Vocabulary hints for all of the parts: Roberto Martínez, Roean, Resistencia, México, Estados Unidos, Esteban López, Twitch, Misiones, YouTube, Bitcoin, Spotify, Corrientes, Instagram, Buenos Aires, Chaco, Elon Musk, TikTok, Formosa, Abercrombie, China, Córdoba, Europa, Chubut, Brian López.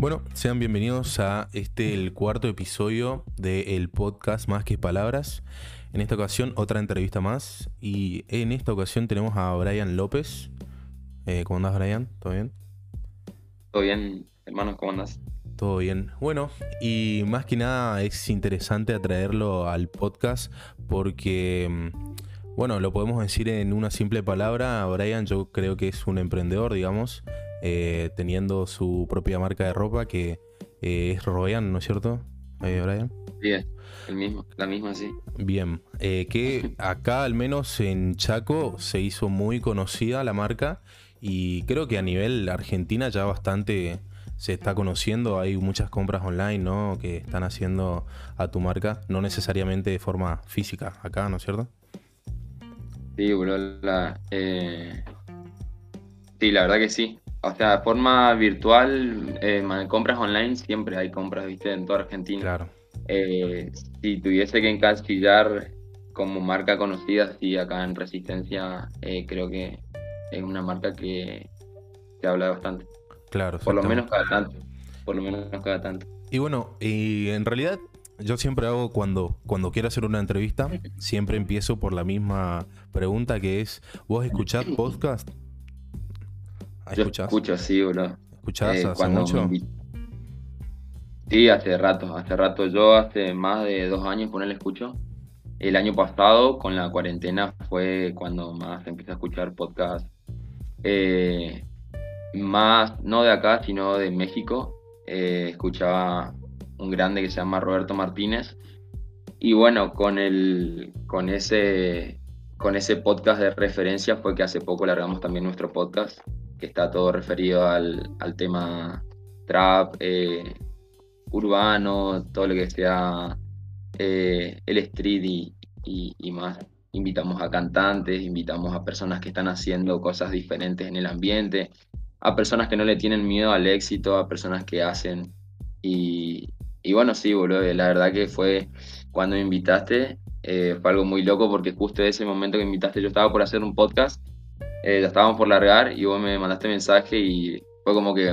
Bueno, sean bienvenidos a el cuarto episodio del podcast Más que Palabras. En esta ocasión, otra entrevista más. Y en esta ocasión tenemos a Brian López. ¿Cómo andás, Brian? ¿Todo bien? Todo bien, hermano, ¿cómo andás? Todo bien. Bueno, y más que nada es interesante atraerlo al podcast porque, bueno, lo podemos decir en una simple palabra. Brian, yo creo que es un emprendedor, digamos, teniendo su propia marca de ropa que es Roean, ¿no es cierto, Brian? Bien, la misma, sí. Bien, que acá al menos en Chaco se hizo muy conocida la marca y creo que a nivel Argentina ya bastante se está conociendo. Hay muchas compras online, ¿no?, que están haciendo a tu marca, no necesariamente de forma física acá, ¿no es cierto? Sí, bro, sí, la verdad que sí. O sea, de forma virtual, compras online, siempre hay compras, viste, en toda Argentina. Claro. Si tuviese que encasillar como marca conocida, sí, acá en Resistencia, creo que es una marca que se habla bastante. Claro. Por lo menos cada tanto. Y bueno, y en realidad yo siempre hago, cuando quiero hacer una entrevista, siempre empiezo por la misma pregunta, que es: ¿vos escuchás podcast? Yo escucho, sí, bro. ¿Escuchás hace mucho? Sí, hace rato. Yo hace más de 2 años, ponele, escucho. El año pasado, con la cuarentena, fue cuando más empecé a escuchar podcast. Más, no de acá, sino de México. Escuchaba un grande que se llama Roberto Martínez. Y bueno, con ese podcast de referencia fue que hace poco largamos también nuestro podcast, que está todo referido al tema trap, urbano, todo lo que sea el street y más. Invitamos a cantantes, invitamos a personas que están haciendo cosas diferentes en el ambiente, a personas que no le tienen miedo al éxito, a personas que hacen. Y bueno, sí, boludo, la verdad que fue cuando me invitaste, fue algo muy loco porque justo en ese momento que me invitaste yo estaba por hacer un podcast, lo estábamos por largar y vos me mandaste mensaje y fue como que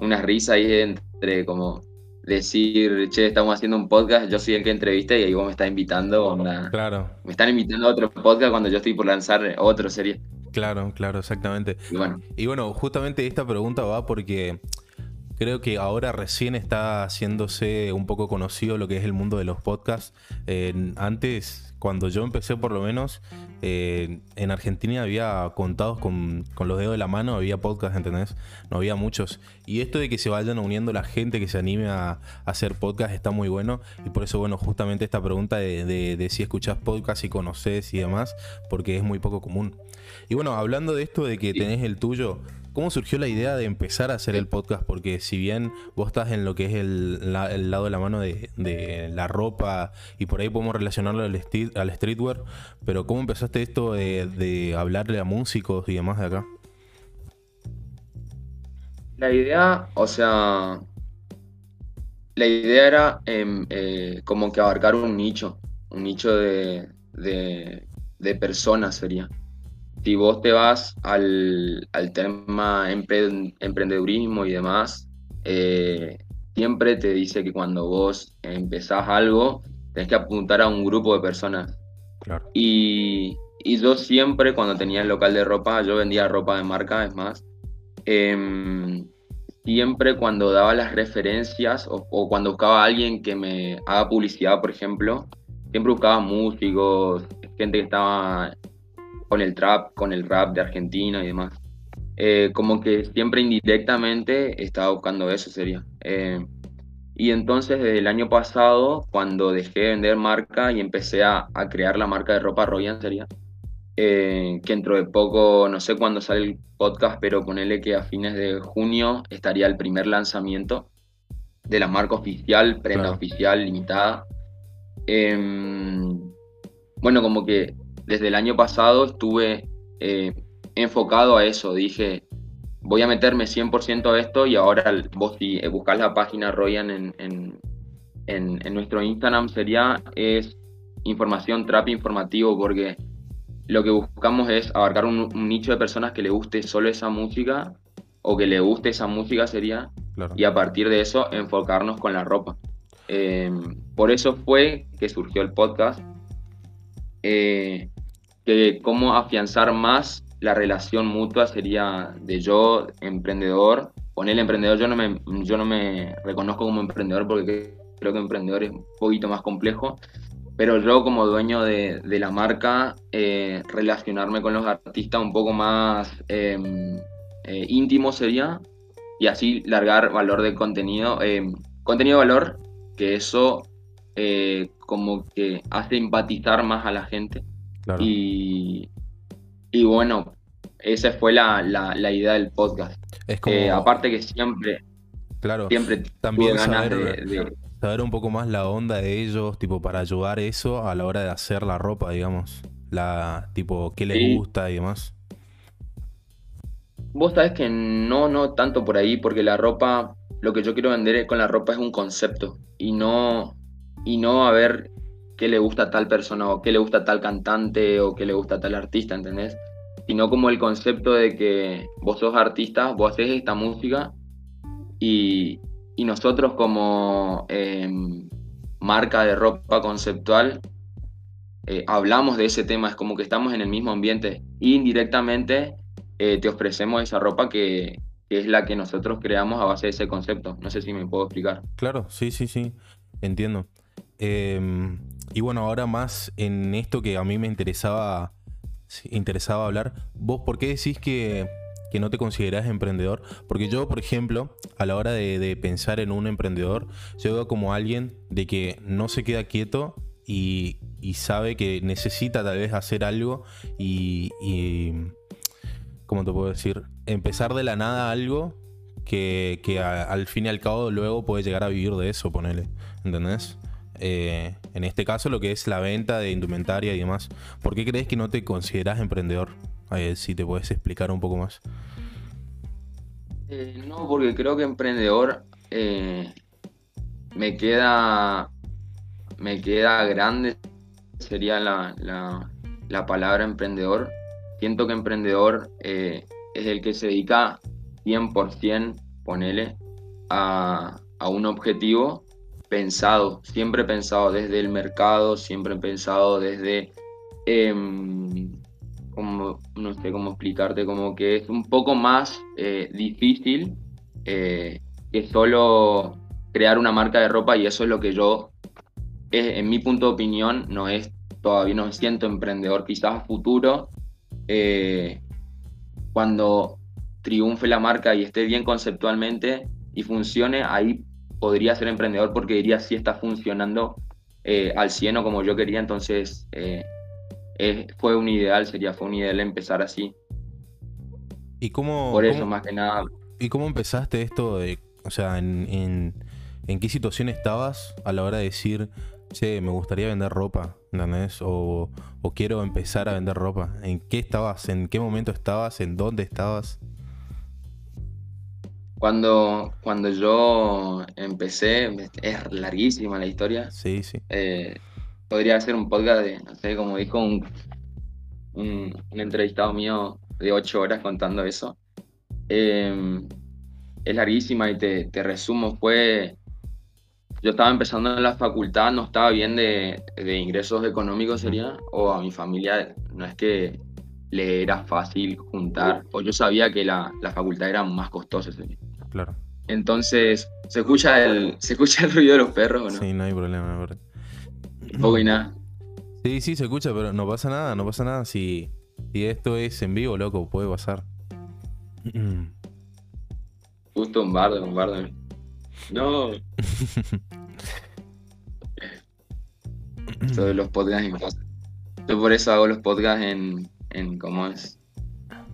una risa ahí entre como decir: che, estamos haciendo un podcast, yo soy el que entrevista y ahí vos me estás invitando. Claro. Me están invitando a otro podcast cuando yo estoy por lanzar otro serie. Claro, exactamente. Y bueno, justamente esta pregunta va porque creo que ahora recién está haciéndose un poco conocido lo que es el mundo de los podcasts. Antes, cuando yo empecé por lo menos, en Argentina había contados con los dedos de la mano, había podcasts, ¿entendés? No había muchos. Y esto de que se vayan uniendo la gente, que se anime a hacer podcasts, está muy bueno. Y por eso, bueno, justamente esta pregunta de si escuchás podcasts y conocés y demás, porque es muy poco común. Y bueno, hablando de esto de que tenés el tuyo, ¿cómo surgió la idea de empezar a hacer el podcast? Porque si bien vos estás en lo que es el lado de la mano de la ropa y por ahí podemos relacionarlo al streetwear, pero ¿cómo empezaste esto de hablarle a músicos y demás de acá? La idea era como que abarcar un nicho de personas sería. Si vos te vas al tema emprendedurismo y demás, siempre te dice que cuando vos empezás algo, tenés que apuntar a un grupo de personas. Claro. Y yo siempre, cuando tenía el local de ropa, yo vendía ropa de marca, es más. Siempre cuando daba las referencias o cuando buscaba a alguien que me haga publicidad, por ejemplo, siempre buscaba músicos, gente que estaba con el trap, con el rap de Argentina y demás. Como que siempre indirectamente estaba buscando eso, sería. Y entonces, desde el año pasado, cuando dejé de vender marca y empecé a crear la marca de ropa Roean, sería, que dentro de poco, no sé cuándo sale el podcast, pero ponele que a fines de junio estaría el primer lanzamiento de la marca oficial, prenda claro. Oficial, limitada. Bueno, como que desde el año pasado estuve enfocado a eso. Dije, voy a meterme 100% a esto. Y ahora vos, si buscás la página Roean en nuestro Instagram, sería, es información trap informativo, porque lo que buscamos es abarcar un nicho de personas que le guste solo esa música, o que le guste esa música sería, Claro. Y a partir de eso, enfocarnos con la ropa. Por eso fue que surgió el podcast, que cómo afianzar más la relación mutua sería de yo, emprendedor, con el emprendedor. Yo no me reconozco como emprendedor porque creo que emprendedor es un poquito más complejo, pero yo como dueño de la marca, relacionarme con los artistas un poco más íntimo sería, y así largar valor de contenido, contenido de valor, que eso como que hace empatizar más a la gente. Claro. Y bueno, esa fue la idea del podcast. Es como... aparte que siempre, claro, siempre también tuve ganas saber un poco más la onda de ellos, tipo para ayudar eso a la hora de hacer la ropa, digamos, tipo qué les gusta y demás. Vos sabés que no tanto por ahí, porque la ropa, lo que yo quiero vender con la ropa es un concepto y no a ver qué le gusta a tal persona o qué le gusta a tal cantante o qué le gusta a tal artista, ¿entendés? Sino como el concepto de que vos sos artista, vos haces esta música y nosotros como marca de ropa conceptual hablamos de ese tema, es como que estamos en el mismo ambiente y indirectamente te ofrecemos esa ropa que es la que nosotros creamos a base de ese concepto. No sé si me puedo explicar. Claro, sí, entiendo. Y bueno, ahora más en esto que a mí me interesaba hablar. ¿Vos por qué decís que no te considerás emprendedor? Porque yo, por ejemplo, a la hora de pensar en un emprendedor, yo veo como alguien de que no se queda quieto y sabe que necesita tal vez hacer algo y ¿cómo te puedo decir? Empezar de la nada algo que al fin y al cabo luego puede llegar a vivir de eso, ponele, ¿entendés? En este caso lo que es la venta de indumentaria y demás. ¿Por qué crees que no te consideras emprendedor? Si te puedes explicar un poco más. No, porque creo que emprendedor me queda grande, sería la palabra emprendedor. Siento que emprendedor es el que se dedica 100%, ponele, a un objetivo pensado, siempre pensado desde el mercado, siempre pensado desde, como, no sé cómo explicarte, como que es un poco más difícil que solo crear una marca de ropa, y eso es lo que yo, en mi punto de opinión, todavía no siento emprendedor. Quizás a futuro, cuando triunfe la marca y esté bien conceptualmente y funcione, ahí podría ser emprendedor porque diría si está funcionando al 100 o como yo quería. Entonces fue un ideal empezar así. ¿Y cómo, por eso, más que nada. ¿Y cómo empezaste esto? O sea, ¿en qué situación estabas a la hora de decir, che, me gustaría vender ropa, ¿entendés? O quiero empezar a vender ropa. ¿En qué estabas? ¿En qué momento estabas? ¿En dónde estabas? Cuando yo empecé, es larguísima la historia. Sí. Podría hacer un podcast de, no sé, como dijo un entrevistado mío, de 8 horas contando eso. Es larguísima y te resumo. Yo estaba empezando en la facultad, no estaba bien de ingresos económicos, sería, o a mi familia no es que le era fácil juntar, o yo sabía que la facultad era más costosa, sería. Claro. Entonces, ¿se escucha el ruido de los perros, ¿no? Sí, no hay problema, la verdad. Poco y nada. Sí, se escucha, pero no pasa nada. Si esto es en vivo, loco, puede pasar. Justo un bardo. No. Sobre los podcasts y cosas. Yo por eso hago los podcasts en ¿cómo es?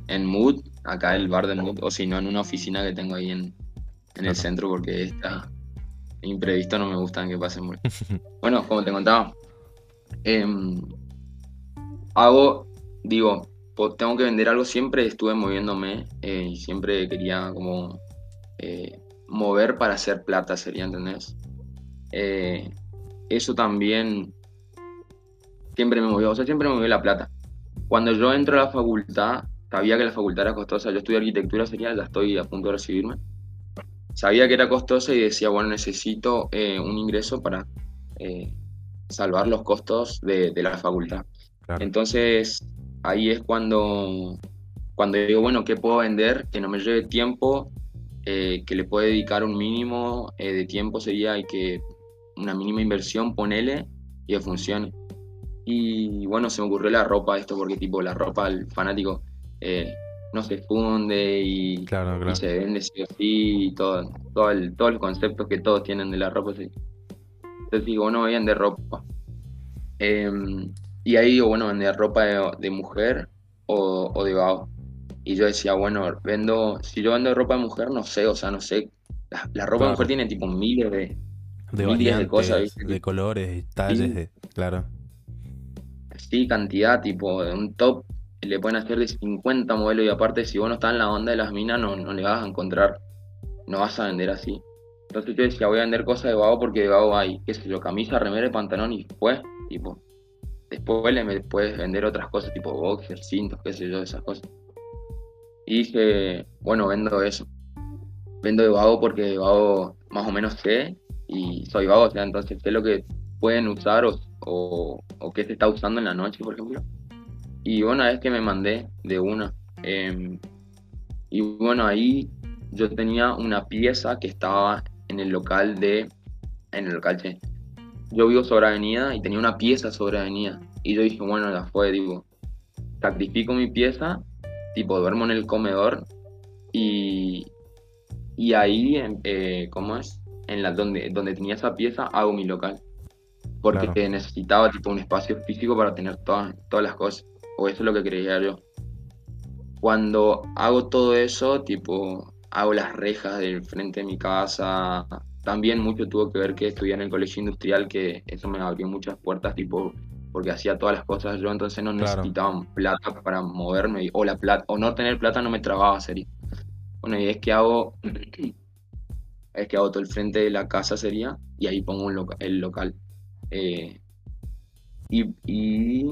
En Mood, acá el bar de Mood, o si no en una oficina que tengo ahí en el centro, porque está imprevisto, no me gustan que pasen mucho. Bueno, como te contaba, tengo que vender algo, siempre estuve moviéndome y siempre quería como mover para hacer plata, sería, ¿entendés? Eso también siempre me movió, la plata. Cuando yo entro a la facultad, sabía que la facultad era costosa. Yo estudié arquitectura, sería, ya estoy a punto de recibirme. sabía que era costoso y decía, bueno, necesito un ingreso para salvar los costos de la facultad. Claro. Entonces, ahí es cuando digo, bueno, ¿qué puedo vender? Que no me lleve tiempo, que le puedo dedicar un mínimo de tiempo, sería que una mínima inversión, ponele, y que funcione. Y bueno, se me ocurrió la ropa, esto, porque tipo la ropa, el fanático no se funde y, claro. y se vende sí o sí, y todos los conceptos que todos tienen de la ropa. Sí. Entonces digo, bueno, voy a vender ropa. Y ahí digo, bueno, vender ropa de mujer o de vago. Y yo decía, bueno, si yo vendo ropa de mujer, no sé, o sea, no sé. La ropa de mujer tiene tipo miles de variantes, de cosas, ¿viste? De colores, talles, sí. Claro. Sí, cantidad, tipo, de un top le pueden hacer de 50 modelos, y aparte, si vos no estás en la onda de las minas, no le vas a encontrar, no vas a vender así. Entonces yo decía, voy a vender cosas de vago, porque de vago hay, qué sé yo, camisa, remera, pantalón, y después, tipo, después le puedes vender otras cosas, tipo boxers, cintos, qué sé yo, esas cosas. Y dije, bueno, vendo eso. Vendo de vago porque de vago más o menos sé, y soy vago, o sea, entonces sé lo que pueden usar o qué se está usando en la noche, por ejemplo. Y bueno, es que me mandé de una. Y bueno, ahí yo tenía una pieza que estaba en el local che. Yo vivo sobre avenida y tenía una pieza sobre avenida. Y yo dije, bueno, ya fue, digo, sacrifico mi pieza, tipo, duermo en el comedor y ahí, ¿cómo es? En la donde tenía esa pieza, hago mi local. Porque claro. necesitaba tipo un espacio físico para tener todas las cosas. O eso es lo que creía yo. Cuando hago todo eso, tipo, hago las rejas del frente de mi casa. También mucho tuvo que ver que estudié en el colegio industrial, que eso me abrió muchas puertas, tipo, porque hacía todas las cosas yo, entonces no necesitaba plata para moverme, o no tener plata no me trababa, sería. Bueno, y es que hago todo el frente de la casa, sería, y ahí pongo el local. Y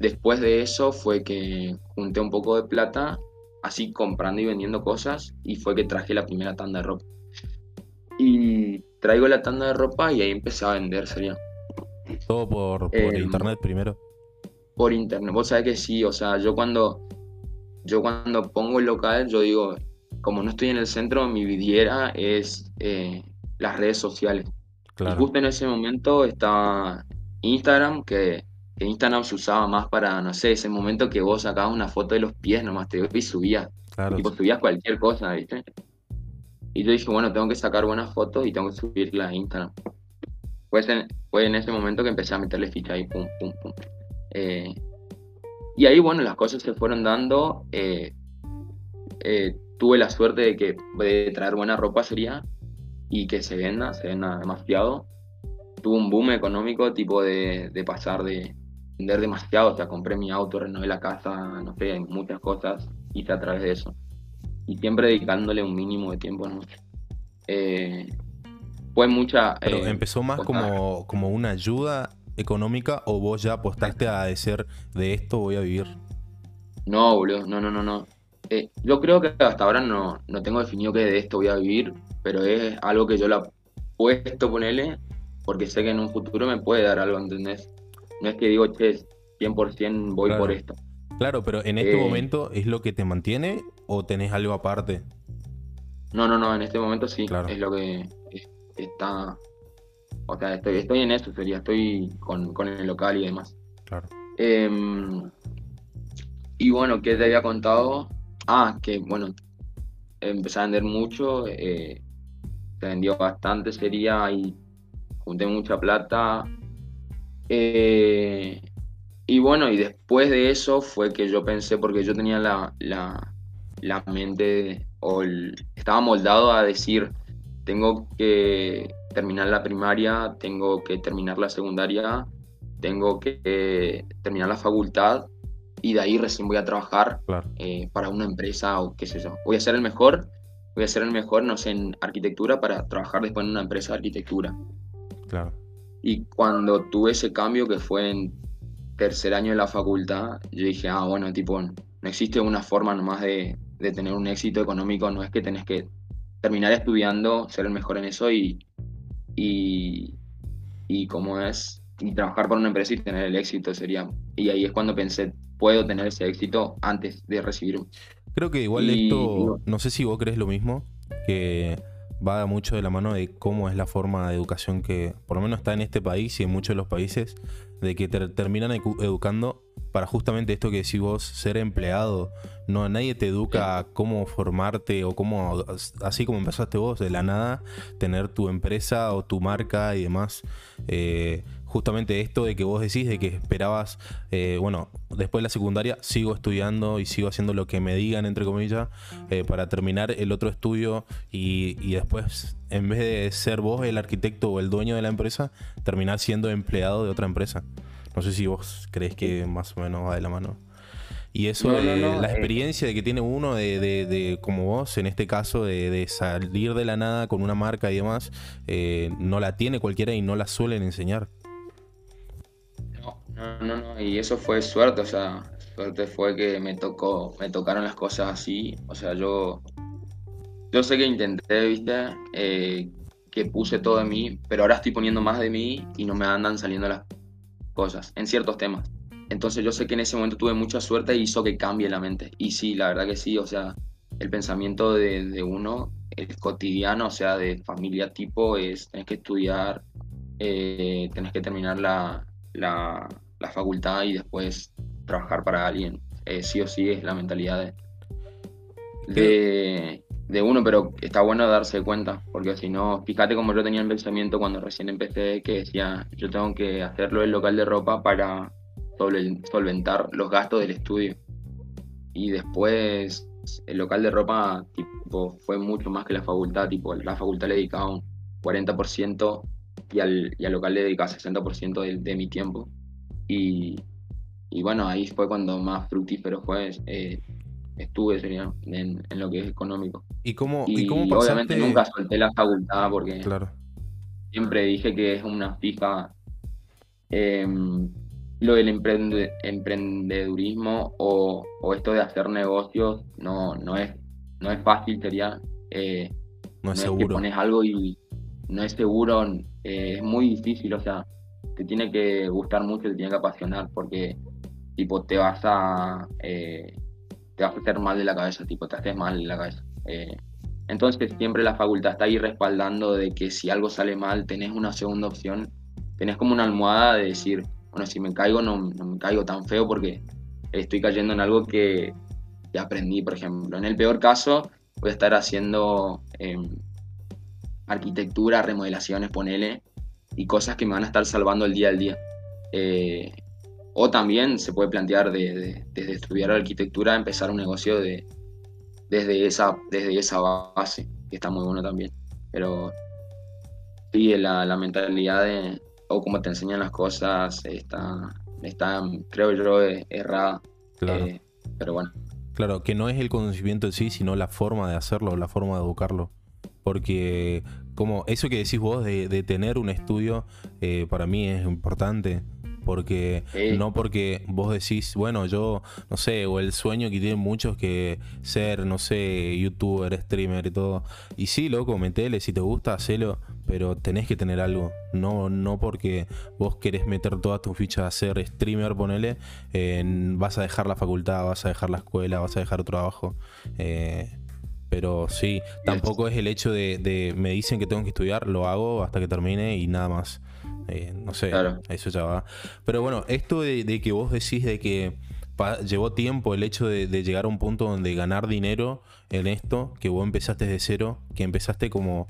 después de eso fue que junté un poco de plata, así comprando y vendiendo cosas, y fue que traje la primera tanda de ropa. Y traigo la tanda de ropa y ahí empecé a vender, sería. ¿Todo por internet primero? Por internet, vos sabés que sí, o sea, yo cuando pongo el local, yo digo, como no estoy en el centro, mi vidriera es las redes sociales. Claro. Y justo en ese momento estaba Instagram, que Instagram se usaba más para, no sé, ese momento que vos sacabas una foto de los pies nomás y subías. Claro. Y vos subías cualquier cosa, ¿viste? Y yo dije, bueno, tengo que sacar buenas fotos y tengo que subirlas a Instagram. Pues fue en ese momento que empecé a meterle ficha ahí, pum, pum, pum. Y ahí, bueno, las cosas se fueron dando. Tuve la suerte de traer buena ropa, sería... y que se venda demasiado. Tuve un boom económico, tipo de pasar de vender demasiado, o sea, compré mi auto, renové la casa, no sé, muchas cosas hice a través de eso, y siempre dedicándole un mínimo de tiempo, ¿no? Fue mucha... Pero ¿empezó más como una ayuda económica, o vos ya apostaste a decir, de esto voy a vivir? No, boludo, no. Yo creo que hasta ahora no tengo definido que de esto voy a vivir, pero es algo que yo le apuesto, ponele, porque sé que en un futuro me puede dar algo, ¿entendés? No es que digo, 100% voy por esto. Claro, pero en este momento, ¿es lo que te mantiene o tenés algo aparte? No, en este momento sí, claro. Es lo que está... O sea, estoy en eso, sería, estoy con el local y demás. Claro. Y bueno, ¿qué te había contado? Que bueno, empecé a vender mucho, se vendió bastante, sería, y junté mucha plata. Y bueno, y después de eso fue que yo pensé, porque yo tenía la mente, estaba moldado a decir, tengo que terminar la primaria, tengo que terminar la secundaria, tengo que terminar la facultad, y de ahí recién voy a trabajar, claro. Para una empresa o qué sé yo. Voy a ser el mejor, no sé, en arquitectura, para trabajar después en una empresa de arquitectura. Claro. Y cuando tuve ese cambio, que fue en tercer año de la facultad, yo dije, bueno, tipo, no existe una forma nomás de tener un éxito económico, no es que tenés que terminar estudiando, ser el mejor en eso y como es, y trabajar para una empresa y tener el éxito sería, y ahí es cuando pensé, puedo tener ese éxito antes de recibirme. Creo que igual esto, no sé si vos crees lo mismo, que va mucho de la mano de cómo es la forma de educación que por lo menos está en este país y en muchos de los países, de que te terminan educando para justamente esto que decís vos, ser empleado. No, nadie te educa a cómo formarte o cómo, así como empezaste vos, de la nada, tener tu empresa o tu marca y demás. Justamente esto de que vos decís, de que esperabas, bueno, después de la secundaria sigo estudiando y sigo haciendo lo que me digan, entre comillas, para terminar el otro estudio y después, en vez de ser vos el arquitecto o el dueño de la empresa, terminás siendo empleado de otra empresa. No sé si vos creés que más o menos va de la mano. Y eso, la experiencia de que tiene uno de como vos, en este caso, de salir de la nada con una marca y demás, no la tiene cualquiera y no la suelen enseñar. No, y eso fue suerte, o sea, suerte fue que me tocaron las cosas así, o sea, yo sé que intenté, viste, que puse todo de mí, pero ahora estoy poniendo más de mí y no me andan saliendo las cosas, en ciertos temas. Entonces yo sé que en ese momento tuve mucha suerte y hizo que cambie la mente, y sí, la verdad que sí, o sea, el pensamiento de uno, el cotidiano, o sea, de familia tipo, es, tenés que estudiar, tenés que terminar la facultad y después trabajar para alguien, sí o sí es la mentalidad de uno, pero está bueno darse cuenta, porque si no, fíjate como yo tenía el pensamiento cuando recién empecé, que decía, yo tengo que hacerlo el local de ropa para solventar los gastos del estudio, y después el local de ropa tipo fue mucho más que la facultad, tipo la facultad le dedicaba un 40% y al local le dedicaba 60% de mi tiempo, y bueno, ahí fue cuando más fructífero fue, estuve, sería, en lo que es económico. ¿Y cómo pasaste? Obviamente nunca solté la facultad porque siempre dije que es una fija, lo del emprendedurismo o esto de hacer negocios no es fácil, sería, no es seguro. Que pones algo y no es seguro, es muy difícil, o sea, te tiene que gustar mucho, te tiene que apasionar, porque tipo te vas a hacer mal de la cabeza, tipo te haces mal de la cabeza, entonces siempre la facultad está ahí respaldando de que si algo sale mal tenés una segunda opción, tenés como una almohada de decir, bueno, si me caigo no me caigo tan feo porque estoy cayendo en algo que ya aprendí, por ejemplo, en el peor caso voy a estar haciendo arquitectura, remodelaciones, ponele, y cosas que me van a estar salvando el día al día. O también se puede plantear desde estudiar arquitectura, empezar un negocio desde esa base, que está muy bueno también. Pero sí, la mentalidad o cómo te enseñan las cosas está creo yo, errada. Claro. Pero bueno. Claro, que no es el conocimiento en sí, sino la forma de hacerlo, la forma de educarlo. Porque como eso que decís vos de tener un estudio, para mí es importante, porque no porque vos decís, bueno, yo, no sé, o el sueño que tienen muchos que ser, no sé, youtuber, streamer y todo, y sí, loco, metele, si te gusta, hacelo, pero tenés que tener algo, no porque vos querés meter todas tus fichas a ser streamer, ponele, vas a dejar la facultad, vas a dejar la escuela, vas a dejar trabajo, pero sí, tampoco es el hecho de me dicen que tengo que estudiar, lo hago hasta que termine y nada más. No sé, claro. Eso ya va. Pero bueno, esto de que vos decís de que llevó tiempo el hecho de llegar a un punto donde ganar dinero en esto, que vos empezaste de cero, que empezaste como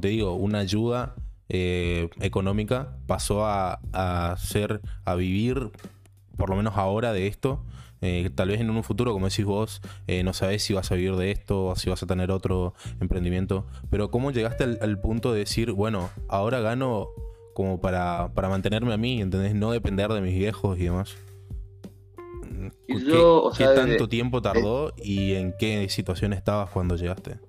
te digo, una ayuda económica, pasó a vivir, por lo menos ahora, de esto. Tal vez en un futuro, como decís vos, no sabés si vas a vivir de esto o si vas a tener otro emprendimiento, pero ¿cómo llegaste al punto de decir, bueno, ahora gano como para mantenerme a mí, ¿entendés? No depender de mis viejos y demás. ¿Qué tanto tiempo tardó y en qué situación estabas cuando llegaste?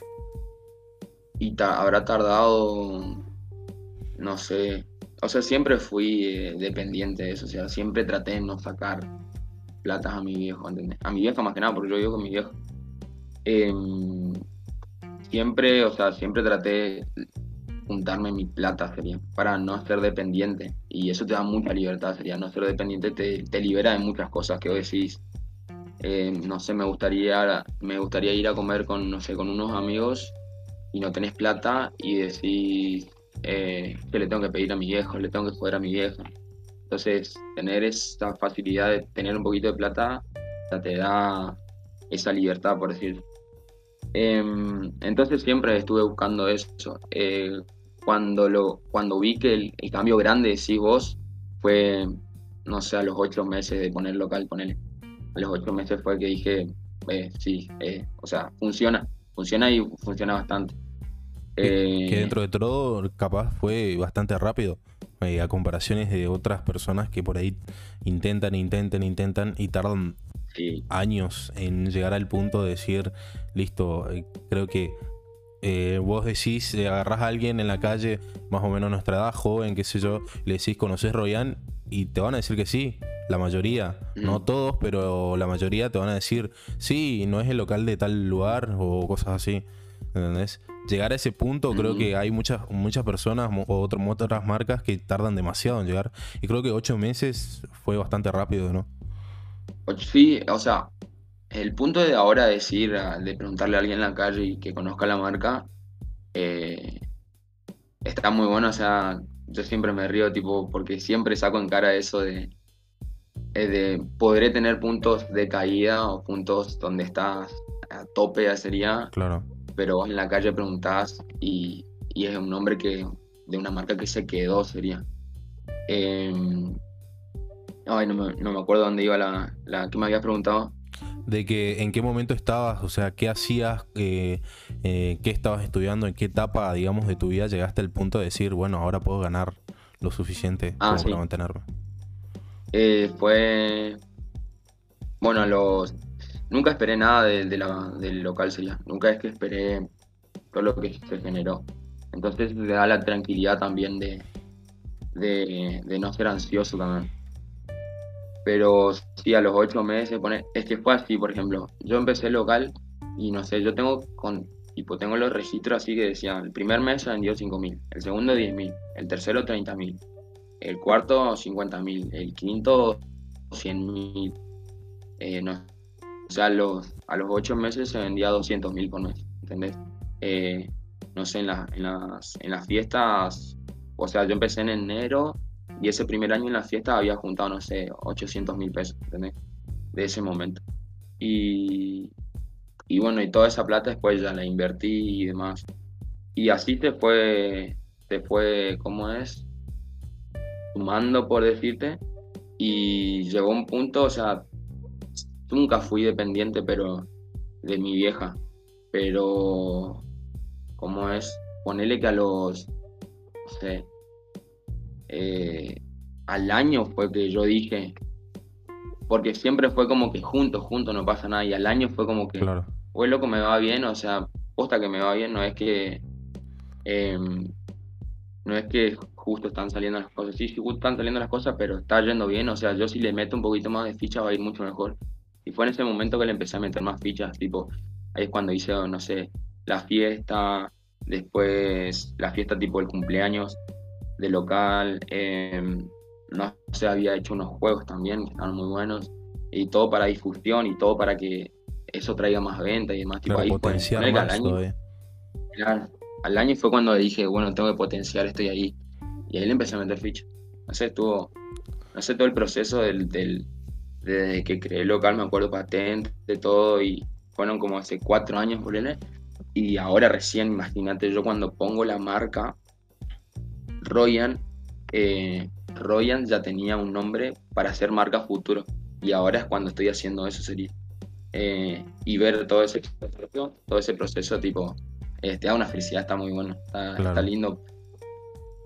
Y habrá tardado, no sé, o sea, siempre fui dependiente de eso, o sea, siempre traté de no sacar platas a mi viejo, ¿entendés? A mi vieja más que nada, porque yo vivo con mi viejo. siempre, o sea, siempre traté de juntarme mi plata, sería, para no ser dependiente. Y eso te da mucha libertad, sería, no ser dependiente te libera de muchas cosas que vos decís. No sé, me gustaría ir a comer con, no sé, con unos amigos y no tenés plata y decís que le tengo que pedir a mi viejo, le tengo que joder a mi vieja. Entonces, tener esa facilidad de tener un poquito de plata, te da esa libertad, por decir. Entonces siempre estuve buscando eso. Cuando vi que el cambio grande, decís vos, fue, no sé, a los 8 meses de poner local, ponele. A los 8 meses fue que dije, sí, o sea, funciona y funciona bastante. Que dentro de todo, capaz fue bastante rápido, a comparaciones de otras personas que por ahí intentan y tardan años en llegar al punto de decir, listo, creo que vos decís, agarrás a alguien en la calle, más o menos nuestra edad, joven, qué sé yo, le decís, ¿conocés Roean? Y te van a decir que sí, la mayoría, no todos, pero la mayoría te van a decir, sí, no es el local de tal lugar o cosas así, ¿entendés? Llegar a ese punto, creo que hay muchas personas o otras marcas que tardan demasiado en llegar, y creo que 8 meses fue bastante rápido, ¿no? Sí, o sea, el punto de ahora decir, de preguntarle a alguien en la calle y que conozca la marca, está muy bueno. O sea, yo siempre me río, tipo, porque siempre saco en cara eso de podré tener puntos de caída o puntos donde estás a tope, ya sería, claro, pero vos en la calle preguntás y es un nombre que de una marca que se quedó, sería. Ay, no me acuerdo dónde iba la que me habías preguntado. De que en qué momento estabas, o sea, qué hacías, qué estabas estudiando, en qué etapa, digamos, de tu vida llegaste al punto de decir, bueno, ahora puedo ganar lo suficiente para mantenerme. Fue... Bueno, nunca esperé nada del local, sería. Nunca es que esperé todo lo que se generó. Entonces te da la tranquilidad también de no ser ansioso también. Pero sí, a los 8 meses, es que fue así, por ejemplo, yo empecé el local y no sé, yo tengo los registros así que decían, el primer mes se vendió 5.000, el segundo 10.000, el tercero 30.000, el cuarto 50.000, el quinto 100.000, no. O sea, a los 8 meses se vendía 200.000 por mes, ¿entendés? No sé, en las fiestas, o sea, yo empecé en enero, y ese primer año en la fiesta había juntado, no sé, 800.000 pesos, ¿entendés? De ese momento. Y bueno, y toda esa plata después ya la invertí y demás. Y así te fue, ¿cómo es? Sumando, por decirte. Y llegó un punto, o sea, nunca fui dependiente, pero de mi vieja. Pero, ¿cómo es? Ponele que a los, no sé, al año fue que yo dije, porque siempre fue como que juntos no pasa nada, y al año fue como que, claro, pues loco, me va bien, o sea, posta que me va bien, no es que justo están saliendo las cosas, sí, justo están saliendo las cosas, pero está yendo bien, o sea, yo si le meto un poquito más de fichas va a ir mucho mejor. Y fue en ese momento que le empecé a meter más fichas, tipo, ahí es cuando hice, no sé, la fiesta, después la fiesta tipo el cumpleaños de local, no sé, había hecho unos juegos también que estaban muy buenos, y todo para difusión y todo para que eso traiga más venta y demás, tipo, claro, ahí potenciar fue, más al año fue cuando dije, bueno, tengo que potenciar esto, y ahí le empecé a meter ficha. No sé, todo el proceso desde que creé local, me acuerdo, patente, de todo, y fueron como hace 4 años, por él, y ahora recién, imagínate, yo cuando pongo la marca Roean ya tenía un nombre para hacer marca futuro, y ahora es cuando estoy haciendo eso, sería, y ver todo ese proceso, tipo, te da una felicidad, está muy bueno, está lindo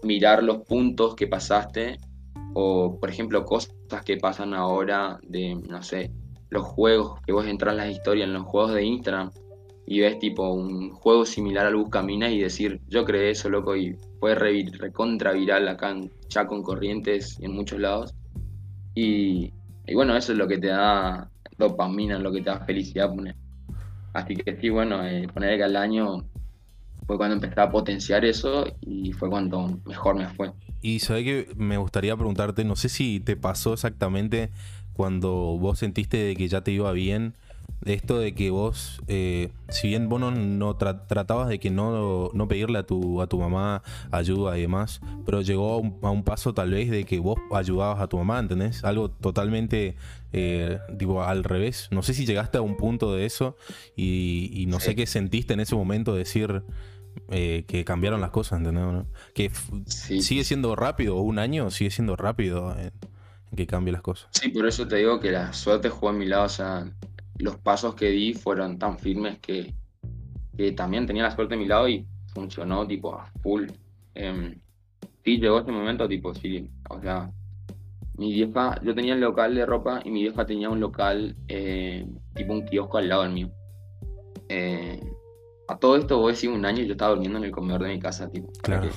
mirar los puntos que pasaste, o por ejemplo cosas que pasan ahora de, no sé, los juegos, que vos entras en las historias, en los juegos de Instagram, y ves tipo un juego similar al Buscaminas y decir, yo creé eso, loco, y fue recontra viral acá en Chaco, en Corrientes y en muchos lados, y bueno, eso es lo que te da dopamina, lo que te da felicidad, poner. Así que sí, bueno, poner que al año fue cuando empecé a potenciar eso y fue cuando mejor me fue. Y sabés que me gustaría preguntarte, no sé si te pasó exactamente cuando vos sentiste de que ya te iba bien, esto de que vos, si bien vos no tratabas de que no pedirle a tu mamá ayuda y demás, pero llegó a un paso tal vez de que vos ayudabas a tu mamá, ¿entendés? Algo totalmente, al revés. No sé si llegaste a un punto de eso y no sé qué sentiste en ese momento, decir que cambiaron las cosas, ¿entendés? ¿No? Que sigue siendo rápido, un año sigue siendo rápido en que cambie las cosas. Sí, por eso te digo que la suerte jugó a mi lado, o sea... Los pasos que di fueron tan firmes que también tenía la suerte a mi lado y funcionó, tipo, a full. Sí, llegó este momento, tipo, sí. O sea, mi vieja, yo tenía el local de ropa y mi vieja tenía un local, tipo un kiosco al lado del mío. A todo esto, voy a decir un año, yo estaba durmiendo en el comedor de mi casa, tipo. Claro.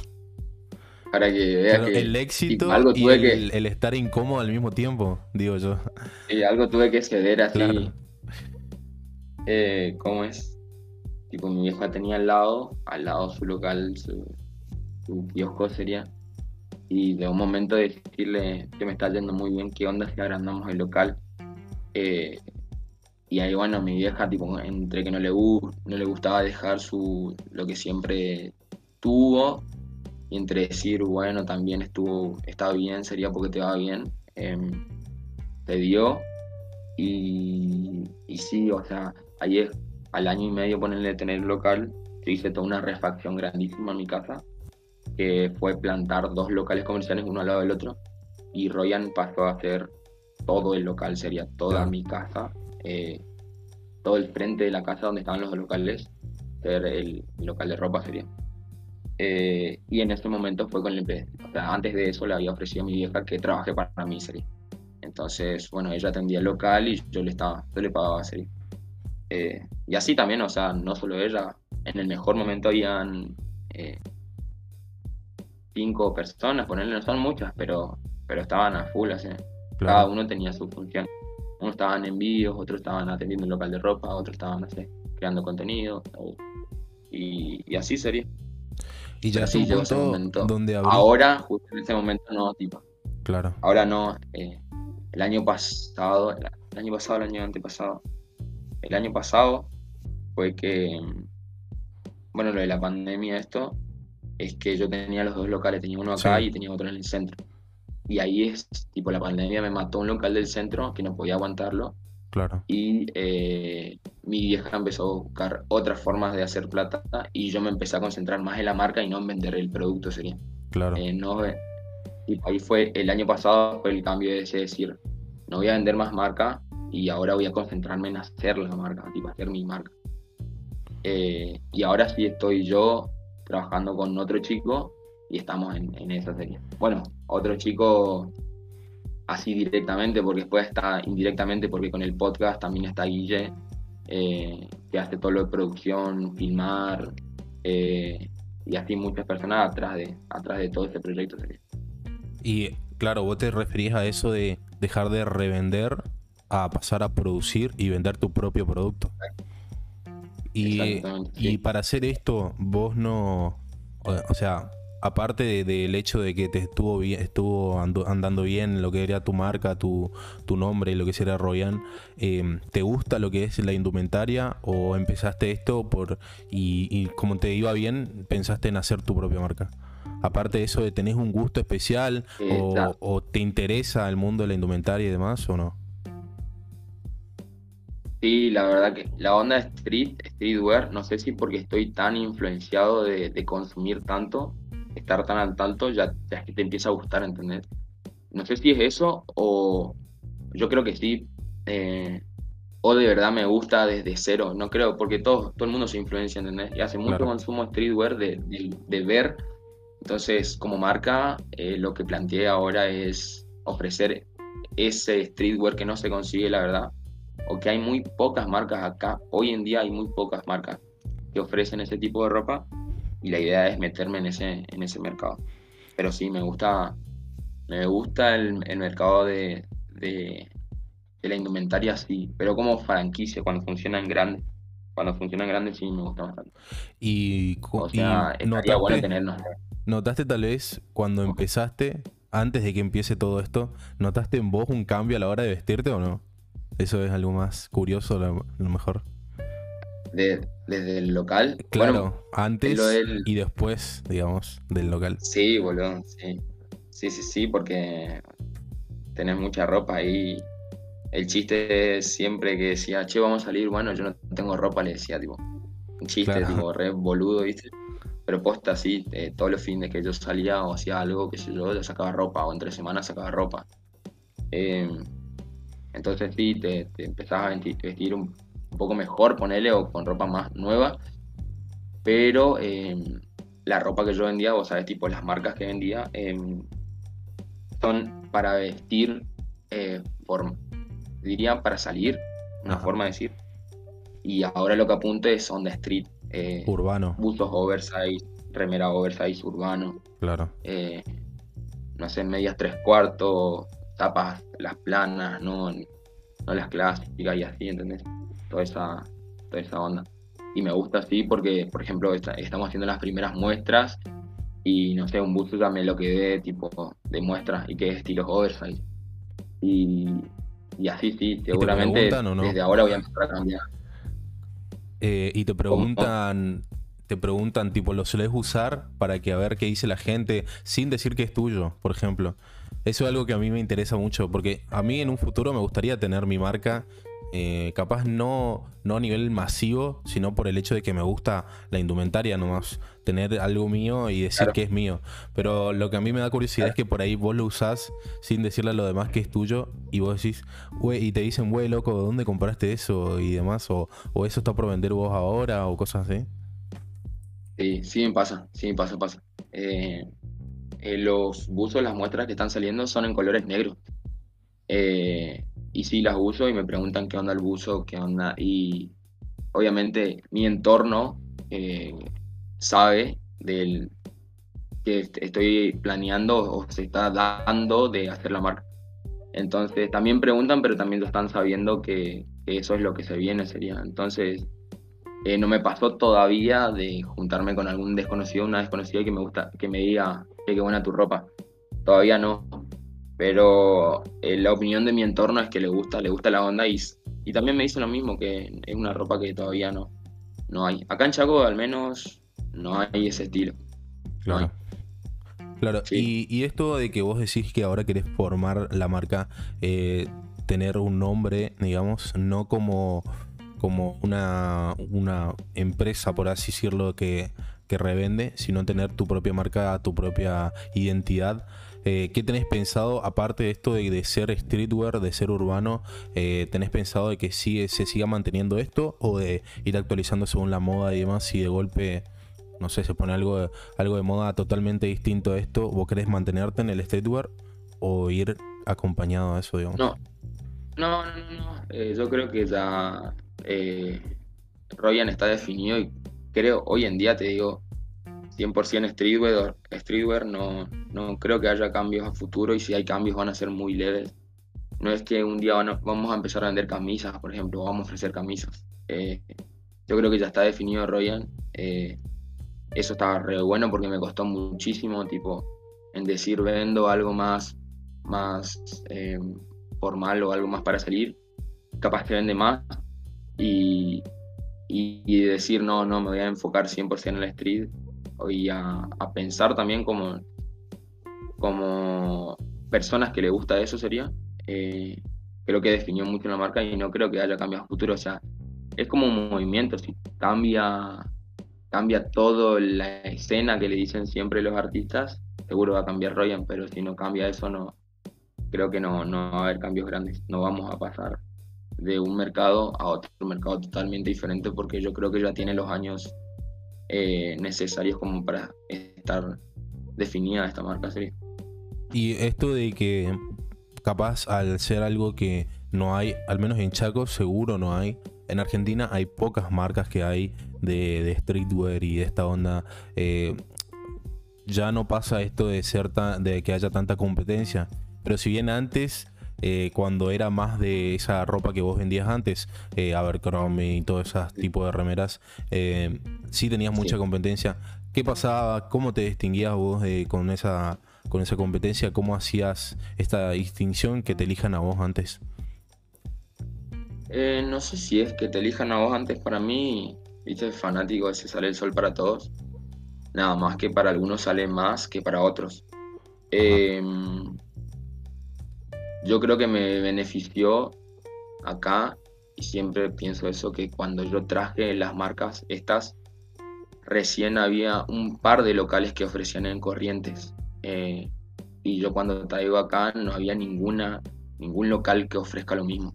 Para que veas, claro, que... El éxito, tipo, algo y tuve el estar incómodo al mismo tiempo, digo yo. Y algo tuve que ceder así. Claro. ¿Cómo es? Tipo, mi vieja tenía al lado su local, su kiosco sería, y de un momento de decirle que me está yendo muy bien, qué onda si agrandamos el local, y ahí bueno, mi vieja, tipo, entre que no le gustaba dejar lo que siempre tuvo, y entre decir, bueno, también está bien, sería porque te va bien, te dio, y sí, o sea, ayer, al año y medio, ponerle tener local, yo hice toda una refacción grandísima en mi casa, que fue plantar 2 locales comerciales uno al lado del otro, y Roean pasó a hacer todo el local, sería toda mi casa, todo el frente de la casa donde estaban los locales, ser el local de ropa sería. Y en ese momento fue con el empleo, o sea, antes de eso le había ofrecido a mi vieja que trabaje para mí sería. Entonces, bueno, ella atendía el local y yo le pagaba sería. Y así también, o sea, no solo ella, en el mejor momento habían 5 personas, ponerle, no son muchas, pero estaban a full, así. Claro. Cada uno tenía su función. Unos estaban en envíos, otros estaban atendiendo el local de ropa, otros estaban, no sé, creando contenido, y así sería. Y ya sí, llegó ese momento donde ahora, justo en ese momento, no, tipo. Claro. Ahora no, el año pasado fue que, bueno, lo de la pandemia, esto es que yo tenía los 2 locales, tenía uno acá y tenía otro en el centro, y ahí es, tipo, la pandemia me mató un local del centro que no podía aguantarlo. Claro. Y mi vieja empezó a buscar otras formas de hacer plata y yo me empecé a concentrar más en la marca y no en vender el producto sería. Claro. Y ahí fue, el año pasado fue el cambio de ese decir, no voy a vender más marca y ahora voy a concentrarme en hacer la marca, tipo, hacer mi marca. Y ahora sí estoy yo trabajando con otro chico y estamos en esa serie. Bueno, otro chico así directamente, porque después está indirectamente, porque con el podcast también está Guille, que hace todo lo de producción, filmar, y así muchas personas atrás de todo este proyecto sería. Y claro, vos te referís a eso de dejar de revender a pasar a producir y vender tu propio producto. Y para hacer esto, vos no... O sea, aparte del hecho de que te estuvo andando bien lo que era tu marca, tu nombre, lo que será Roean, ¿te gusta lo que es la indumentaria o empezaste esto y como te iba bien, pensaste en hacer tu propia marca? Aparte de eso, de ¿tenés un gusto especial o te interesa el mundo de la indumentaria y demás o no? Sí, la verdad que la onda streetwear, no sé si porque estoy tan influenciado de consumir tanto, estar tan al tanto, ya que te empieza a gustar, ¿entendés? No sé si es eso o yo creo que sí, o de verdad me gusta desde cero, no creo, porque todo el mundo se influencia, ¿entendés? Y hace mucho consumo streetwear de ver. Entonces, como marca, lo que planteé ahora es ofrecer ese streetwear que no se consigue, la verdad, o que hay muy pocas marcas acá, hoy en día hay muy pocas marcas que ofrecen ese tipo de ropa, y la idea es meterme en ese mercado. Pero sí, me gusta el mercado de la indumentaria, sí, pero como franquicia, cuando funciona en grande. cuando funcionan grandes sí me gusta bastante. Y, o sea, y estaría bueno tenernos. ¿Notaste tal vez cuando empezaste, antes de que empiece todo esto, notaste en vos un cambio a la hora de vestirte o no? ¿Eso es algo más curioso a lo mejor? ¿Desde el local? Claro, bueno, antes y después, digamos, del local. Sí, boludo, sí. Sí, porque tenés mucha ropa ahí. El chiste es siempre que decía, che, vamos a salir, bueno, yo no tengo ropa, le decía, tipo, un chiste, claro, tipo, re boludo, ¿viste? Pero posta, sí, todos los fines que yo salía o hacía algo, qué sé yo, yo sacaba ropa, o entre semanas sacaba ropa. Entonces sí, te empezabas a vestir un poco mejor, ponele, o con ropa más nueva, pero la ropa que yo vendía, vos sabés, tipo, las marcas que vendía, son para vestir, diría para salir, una forma de decir. Y ahora lo que apunto es onda street, urbano, buzos oversize, remera oversize urbano, claro, no sé, medias 3/4, tapas las planas, no las clásicas y así, ¿entendés? Toda esa onda. Y me gusta así porque, por ejemplo, estamos haciendo las primeras muestras y no sé, un buzo también lo quedé tipo de muestra y que es estilo oversize y así, sí, seguramente. ¿Y te no? Desde ahora voy a empezar a cambiar. Y te preguntan, ¿cómo? Te preguntan, tipo, ¿lo solés usar para que a ver qué dice la gente sin decir que es tuyo, por ejemplo? Eso es algo que a mí me interesa mucho, porque a mí en un futuro me gustaría tener mi marca, capaz no a nivel masivo, sino por el hecho de que me gusta la indumentaria nomás, tener algo mío y decir, claro, que es mío. Pero lo que a mí me da curiosidad, claro, es que por ahí vos lo usás sin decirle a los demás que es tuyo y vos decís, güey, y te dicen, güey, loco, ¿dónde compraste eso? Y demás, o eso está por vender vos ahora o cosas así. Sí, me pasa. Los buzos, las muestras que están saliendo son en colores negros. Y sí, las uso y me preguntan qué onda el buzo, qué onda. Y obviamente mi entorno sabe del que estoy planeando o se está dando de hacer la marca. Entonces también preguntan, pero también lo están sabiendo que eso es lo que se viene, sería. Entonces... no me pasó todavía de juntarme con algún desconocido, una desconocida que me gusta, que me diga, qué buena tu ropa. Todavía no. Pero la opinión de mi entorno es que le gusta la onda y también me dicen lo mismo, que es una ropa que todavía no hay. Acá en Chaco al menos no hay ese estilo. Claro. Claro. Sí. Y esto de que vos decís que ahora querés formar la marca, tener un nombre, digamos, no como una empresa, por así decirlo, que revende, sino tener tu propia marca, tu propia identidad. ¿Qué tenés pensado, aparte de esto de ser streetwear, de ser urbano? ¿Tenés pensado de que se siga manteniendo esto o de ir actualizando según la moda y demás? Si de golpe, no sé, se pone algo de moda totalmente distinto a esto, ¿vos querés mantenerte en el streetwear o ir acompañado a eso, digamos? No. Yo creo que ya... Roean está definido y creo hoy en día, te digo, 100% streetwear, no creo que haya cambios a futuro, y si hay cambios van a ser muy leves. No es que un día vamos a empezar a vender camisas, por ejemplo, vamos a ofrecer camisas. Yo creo que ya está definido Roean. Eso está re bueno porque me costó muchísimo, tipo, en decir vendo algo más formal o algo más para salir, capaz que vende más. Y decir no me voy a enfocar 100% en el street y a pensar también como personas que le gusta eso sería. Creo que definió mucho la marca y no creo que haya cambios futuros. O sea, es como un movimiento, si cambia toda la escena que le dicen siempre los artistas, seguro va a cambiar Roean, pero si no cambia eso, creo que no va a haber cambios grandes. No vamos a pasar de un mercado a otro mercado totalmente diferente, porque yo creo que ya tiene los años necesarios como para estar definida esta marca seria. Y esto de que capaz al ser algo que no hay, al menos en Chaco seguro no hay, en Argentina hay pocas marcas que hay de streetwear y de esta onda, ya no pasa esto de que haya tanta competencia, pero si bien antes cuando era más de esa ropa que vos vendías antes, Abercrombie y todos esos tipos de remeras, sí tenías mucha competencia. ¿Qué pasaba? ¿Cómo te distinguías vos con esa competencia? ¿Cómo hacías esta distinción que te elijan a vos antes? No sé si es que te elijan a vos antes. Para mí, viste, el fanático ese sale el sol para todos. Nada más que para algunos sale más que para otros. Yo creo que me benefició acá, y siempre pienso eso, que cuando yo traje las marcas estas, recién había un par de locales que ofrecían en Corrientes. Y yo cuando traigo acá no había ningún local que ofrezca lo mismo.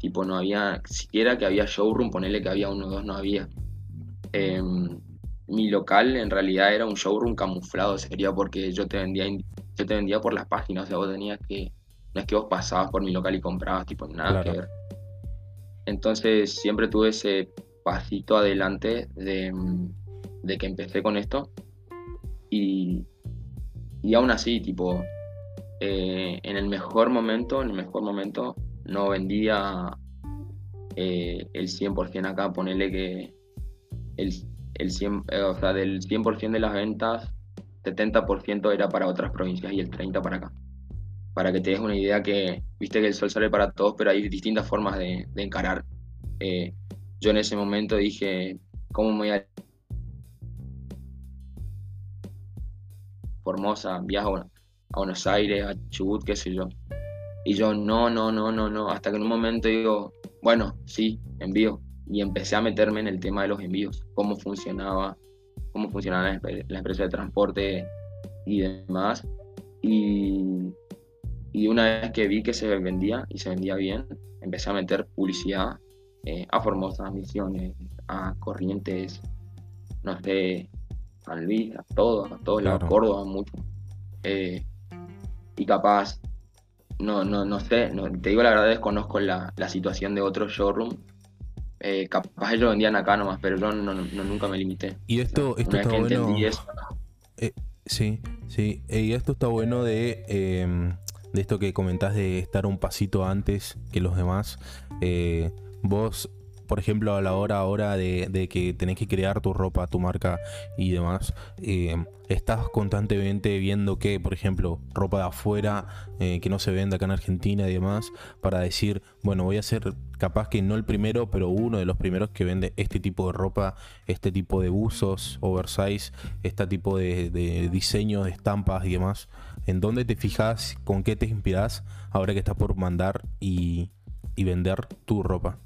Tipo, no había, siquiera que había showroom, ponele que había uno o dos, no había. Mi local en realidad era un showroom camuflado, sería, porque yo te vendía por las páginas. O sea, vos tenías que, no es que vos pasabas por mi local y comprabas, tipo, nada que ver. Entonces siempre tuve ese pasito adelante de que empecé con esto, y aún así, tipo, en el mejor momento no vendía el 100% acá, ponele que del 100% de las ventas, 70% era para otras provincias y el 30% para acá. Para que te des una idea que, viste que el sol sale para todos, pero hay distintas formas de encarar. Yo en ese momento dije, ¿cómo me voy a Formosa? Viajo a Buenos Aires, a Chubut, qué sé yo. Y yo, no. Hasta que en un momento digo, bueno, sí, envío. Y empecé a meterme en el tema de los envíos, cómo funcionaban las empresas de transporte y demás. Y una vez que vi que se vendía bien, empecé a meter publicidad a Formosa, a Misiones, a Corrientes, no sé, a San Luis, a todos lados, claro. Córdoba, mucho. Y capaz, no sé, te digo la verdad, desconozco la situación de otros showroom. Capaz ellos vendían acá nomás, pero yo nunca me limité. Y esto está bueno. Eso, sí. Y esto está bueno de esto que comentás de estar un pasito antes que los demás. Vos, por ejemplo, a la hora ahora de que tenés que crear tu ropa, tu marca y demás, estás constantemente viendo que, por ejemplo, ropa de afuera que no se vende acá en Argentina y demás, para decir, bueno, voy a ser capaz que no el primero, pero uno de los primeros que vende este tipo de ropa, este tipo de buzos, oversize, este tipo de diseños, de estampas y demás. ¿En dónde te fijas? ¿Con qué te inspirás ahora que estás por mandar y vender tu ropa?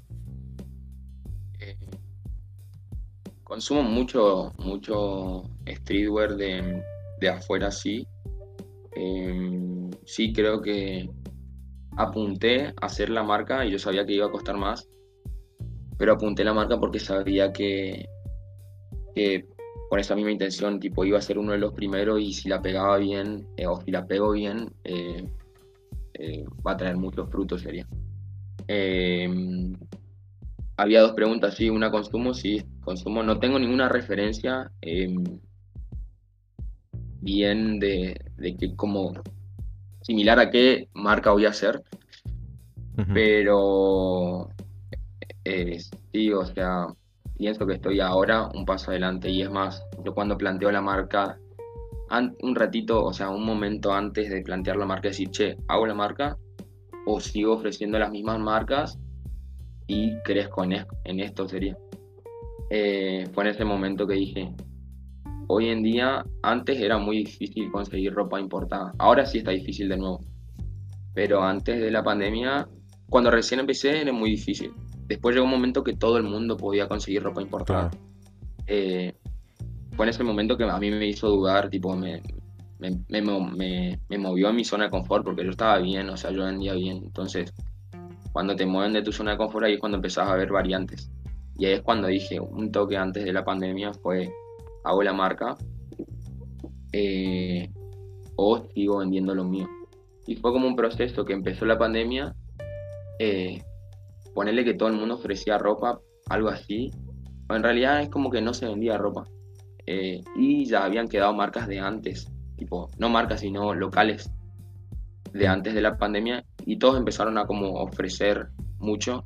Consumo mucho streetwear de afuera, sí. Sí, creo que apunté a hacer la marca, y yo sabía que iba a costar más, pero apunté la marca porque sabía que con esa misma intención, tipo, iba a ser uno de los primeros, y si la pegaba bien, o si la pego bien, va a traer muchos frutos, sería. Había dos preguntas, sí, una consumo, no tengo ninguna referencia bien de que como similar a qué marca voy a hacer, pero sí, o sea, pienso que estoy ahora un paso adelante, y es más, yo cuando planteo la marca, un ratito, o sea, un momento antes de plantear la marca, decir, che, hago la marca o sigo ofreciendo las mismas marcas y crezco en esto, sería. Fue en ese momento que dije, hoy en día, antes era muy difícil conseguir ropa importada, ahora sí está difícil de nuevo, pero antes de la pandemia, cuando recién empecé, era muy difícil. Después llegó un momento que todo el mundo podía conseguir ropa importada. Claro. Fue en ese momento que a mí me hizo dudar, tipo, me movió a mi zona de confort, porque yo estaba bien, o sea, yo vendía bien, entonces cuando te mueven de tu zona de confort, ahí es cuando empezás a ver variantes. Y ahí es cuando dije, un toque antes de la pandemia fue, hago la marca o sigo vendiendo lo mío. Y fue como un proceso que empezó la pandemia, ponerle que todo el mundo ofrecía ropa, algo así. Pero en realidad es como que no se vendía ropa. Y ya habían quedado marcas de antes, tipo, no marcas, sino locales de antes de la pandemia, y todos empezaron a como ofrecer mucho,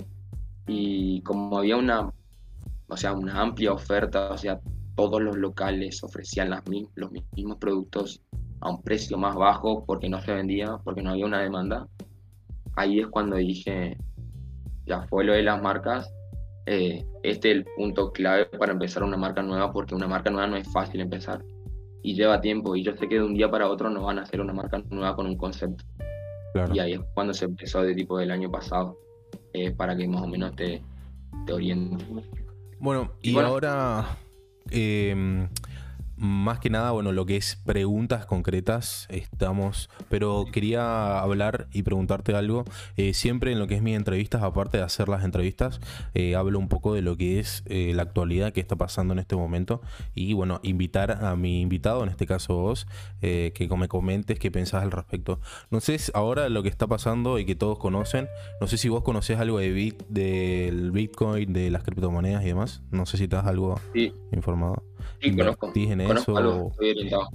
y como había una amplia oferta, o sea, todos los locales ofrecían los mismos productos a un precio más bajo porque no se vendía, porque no había una demanda. Ahí es cuando dije, ya fue lo de las marcas, este es el punto clave para empezar una marca nueva, porque una marca nueva no es fácil empezar y lleva tiempo, y yo sé que de un día para otro no van a hacer una marca nueva con un concepto. Claro. Y ahí es cuando se empezó del año pasado, para que más o menos te oriente. Bueno, y bueno, ahora más que nada, bueno, lo que es preguntas concretas estamos, pero quería hablar y preguntarte algo. Siempre en lo que es mis entrevistas, aparte de hacer las entrevistas, hablo un poco de lo que es la actualidad que está pasando en este momento, y bueno, invitar a mi invitado, en este caso vos, que me comentes qué pensás al respecto. No sé, ahora lo que está pasando y que todos conocen, no sé si vos conocés algo del Bitcoin, de las criptomonedas y demás, no sé si estás algo informado. Sí, conozco algo, estoy orientado.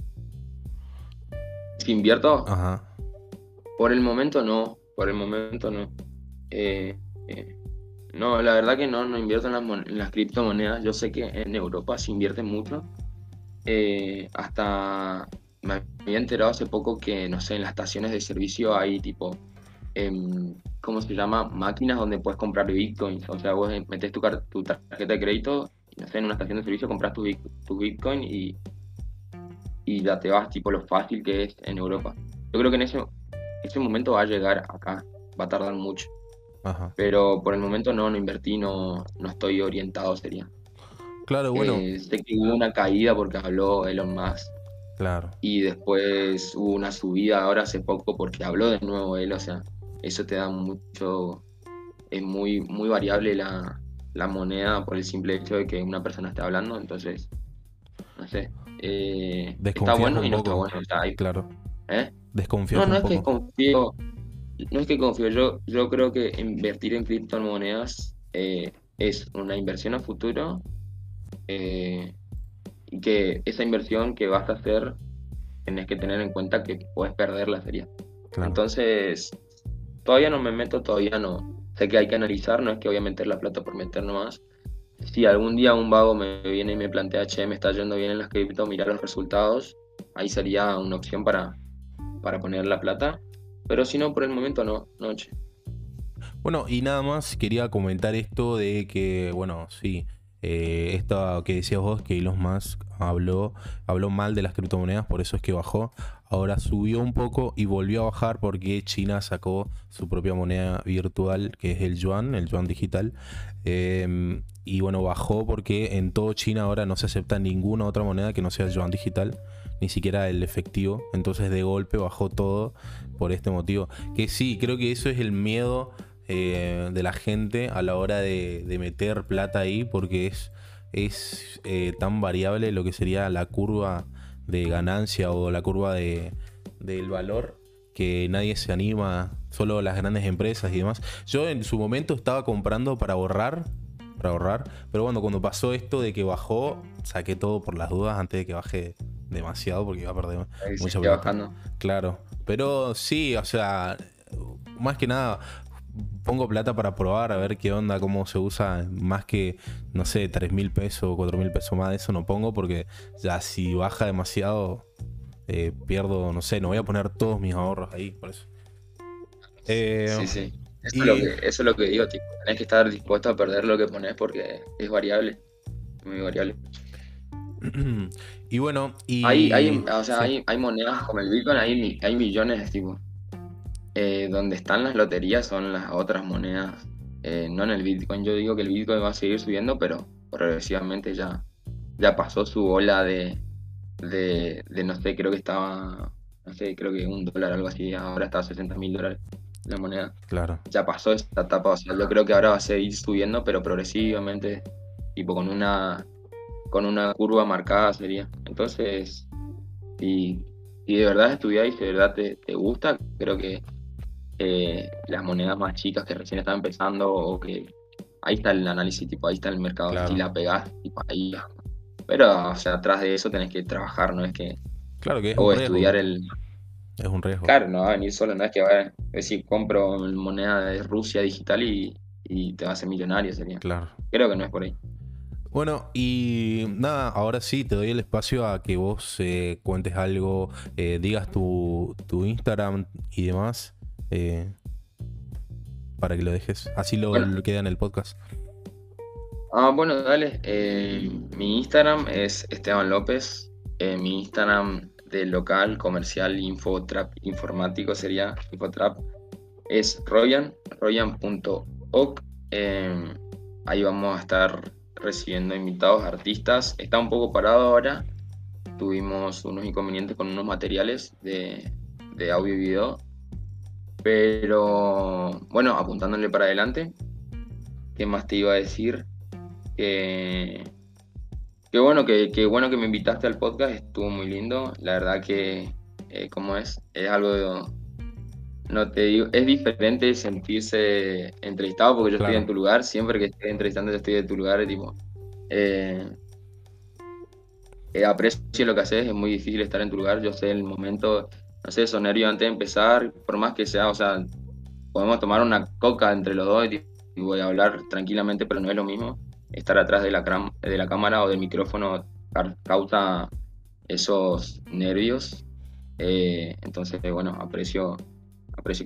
¿Si invierto? Ajá. Por el momento no. No, la verdad que no invierto en las criptomonedas. Yo sé que en Europa se invierte mucho. Hasta me había enterado hace poco que, no sé, en las estaciones de servicio hay tipo, ¿cómo se llama? Máquinas donde puedes comprar bitcoins. O sea, vos metés tu tarjeta de crédito, no sé, en una estación de servicio compras tu Bitcoin y ya te vas, tipo, lo fácil que es en Europa. Yo creo que en ese momento va a llegar acá, va a tardar mucho. Ajá. Pero por el momento no invertí, no estoy orientado, sería. Claro, bueno. Sé que hubo una caída porque habló Elon Musk. Claro. Y después hubo una subida ahora hace poco porque habló de nuevo él, o sea, eso te da mucho, es muy, muy variable la moneda por el simple hecho de que una persona esté hablando, entonces, no sé, está bueno y no está bueno. Está ahí. Claro. Desconfío. No es que confío, yo creo que invertir en criptomonedas es una inversión a futuro, y que esa inversión que vas a hacer tenés que tener en cuenta que puedes perderla, sería. Claro. Entonces, todavía no me meto, todavía no. Sé que hay que analizar, no es que voy a meter la plata por meter nomás. Si algún día un vago me viene y me plantea, che, me está yendo bien en las cripto, mirá los resultados, ahí sería una opción para poner la plata. Pero si no, por el momento no, che. Bueno, y nada más quería comentar esto de que, bueno, sí, esto que decías vos, que Elon Musk habló mal de las criptomonedas, por eso es que bajó. Ahora subió un poco y volvió a bajar porque China sacó su propia moneda virtual, que es el yuan digital. Y bueno, bajó porque en todo China ahora no se acepta ninguna otra moneda que no sea el yuan digital, ni siquiera el efectivo. Entonces de golpe bajó todo por este motivo. Que sí, creo que eso es el miedo de la gente a la hora de meter plata ahí, porque es tan variable lo que sería la curva de ganancia o la curva del valor, que nadie se anima, solo las grandes empresas y demás. Yo en su momento estaba comprando para ahorrar, pero cuando pasó esto de que bajó, saqué todo por las dudas antes de que baje demasiado, porque iba a perder mucha plata. Bajando. Claro, pero sí, o sea, más que nada pongo plata para probar, a ver qué onda, cómo se usa, más que, no sé, 3.000 pesos o 4.000 pesos más de eso no pongo, porque ya si baja demasiado pierdo, no sé, no voy a poner todos mis ahorros ahí, por eso. Sí. Eso es lo que digo, tipo, tenés que estar dispuesto a perder lo que pones porque es variable, muy variable. Y bueno, hay monedas como el Bitcoin, hay millones de tipos. Donde están las loterías son las otras monedas, no en el Bitcoin. Yo digo que el Bitcoin va a seguir subiendo, pero progresivamente ya pasó su ola de no sé, creo que estaba, no sé, creo que $1, algo así, ahora está a $60,000 la moneda. Claro. Ya pasó esta etapa, o sea, yo creo que ahora va a seguir subiendo, pero progresivamente, tipo con una curva marcada sería. Entonces, si de verdad estudiás y si de verdad te gusta, creo que las monedas más chicas que recién están empezando, o que ahí está el análisis, tipo ahí está el mercado. Claro. Si la pegás, tipo ahí, pero o sea, atrás de eso tenés que trabajar, no es que, claro que es, o estudiar el Es un riesgo. Claro, no va a venir solo, no es que va a decir compro moneda de Rusia digital y te vas a hacer millonario, sería. Claro. Creo que no es por ahí. Bueno, y nada, ahora sí te doy el espacio a que vos cuentes algo, digas tu Instagram y demás, para que lo dejes. Así lo queda en el podcast. Ah, bueno, dale. Mi Instagram es Esteban López. Mi Instagram de local, comercial, infotrap, informático sería infotrap, es Roean, roean.oc. Ahí vamos a estar recibiendo invitados, artistas. Está un poco parado ahora. Tuvimos unos inconvenientes con unos materiales de audio y video. Pero bueno, apuntándole para adelante. ¿Qué más te iba a decir? Que bueno que me invitaste al podcast. Estuvo muy lindo. La verdad que, ¿cómo es? Es algo de... No te digo, es diferente sentirse entrevistado, porque yo claro. Estoy en tu lugar, siempre que estoy entrevistando yo estoy de tu lugar, tipo, aprecio lo que haces, es muy difícil estar en tu lugar, yo sé el momento, no sé, son nervios antes de empezar, por más que sea, o sea, podemos tomar una coca entre los dos y voy a hablar tranquilamente, pero no es lo mismo estar atrás de la cámara o del micrófono, causa esos nervios, entonces, bueno, aprecio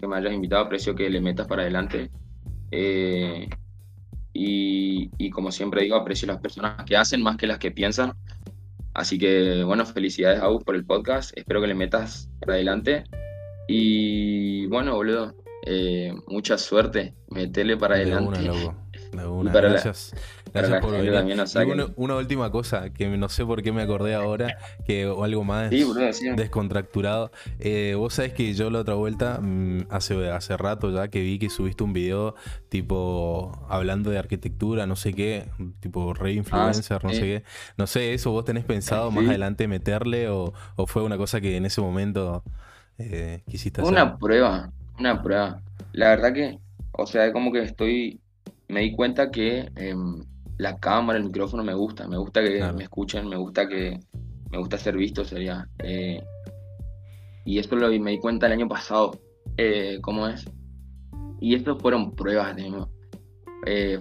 que me hayas invitado, aprecio que le metas para adelante, y como siempre digo, aprecio las personas que hacen más que las que piensan, así que bueno, felicidades a vos por el podcast, espero que le metas para adelante y bueno, boludo, mucha suerte, metele para adelante. De una. Gracias por venir. También nos saquen. Una última cosa que no sé por qué me acordé ahora, o algo más descontracturado. Vos sabés que yo la otra vuelta, hace rato ya que vi que subiste un video tipo hablando de arquitectura, no sé qué, tipo re influencer, sí. No sé qué. No sé, ¿eso vos tenés pensado más adelante meterle o fue una cosa que en ese momento quisiste hacer? Una prueba. La verdad que, o sea, como que me di cuenta que la cámara, el micrófono me gusta que me escuchen, me gusta ser visto, sería. Y esto me di cuenta el año pasado, ¿cómo es? Y esto fueron pruebas, ¿no?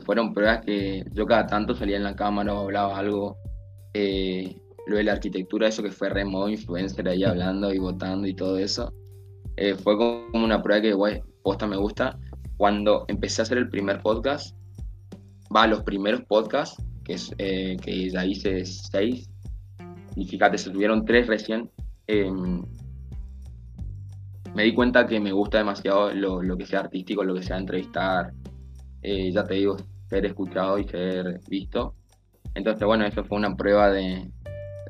Fueron pruebas que yo cada tanto salía en la cámara o hablaba algo, lo de la arquitectura, eso que fue re modo influencer ahí hablando y votando y todo eso, fue como una prueba que, güey, posta me gusta. Cuando empecé a hacer el primer podcast, los primeros podcasts, que ya hice 6, y fíjate, se tuvieron 3 recién, me di cuenta que me gusta demasiado lo que sea artístico, lo que sea entrevistar, ya te digo, ser escuchado y ser visto. Entonces, bueno, eso fue una prueba de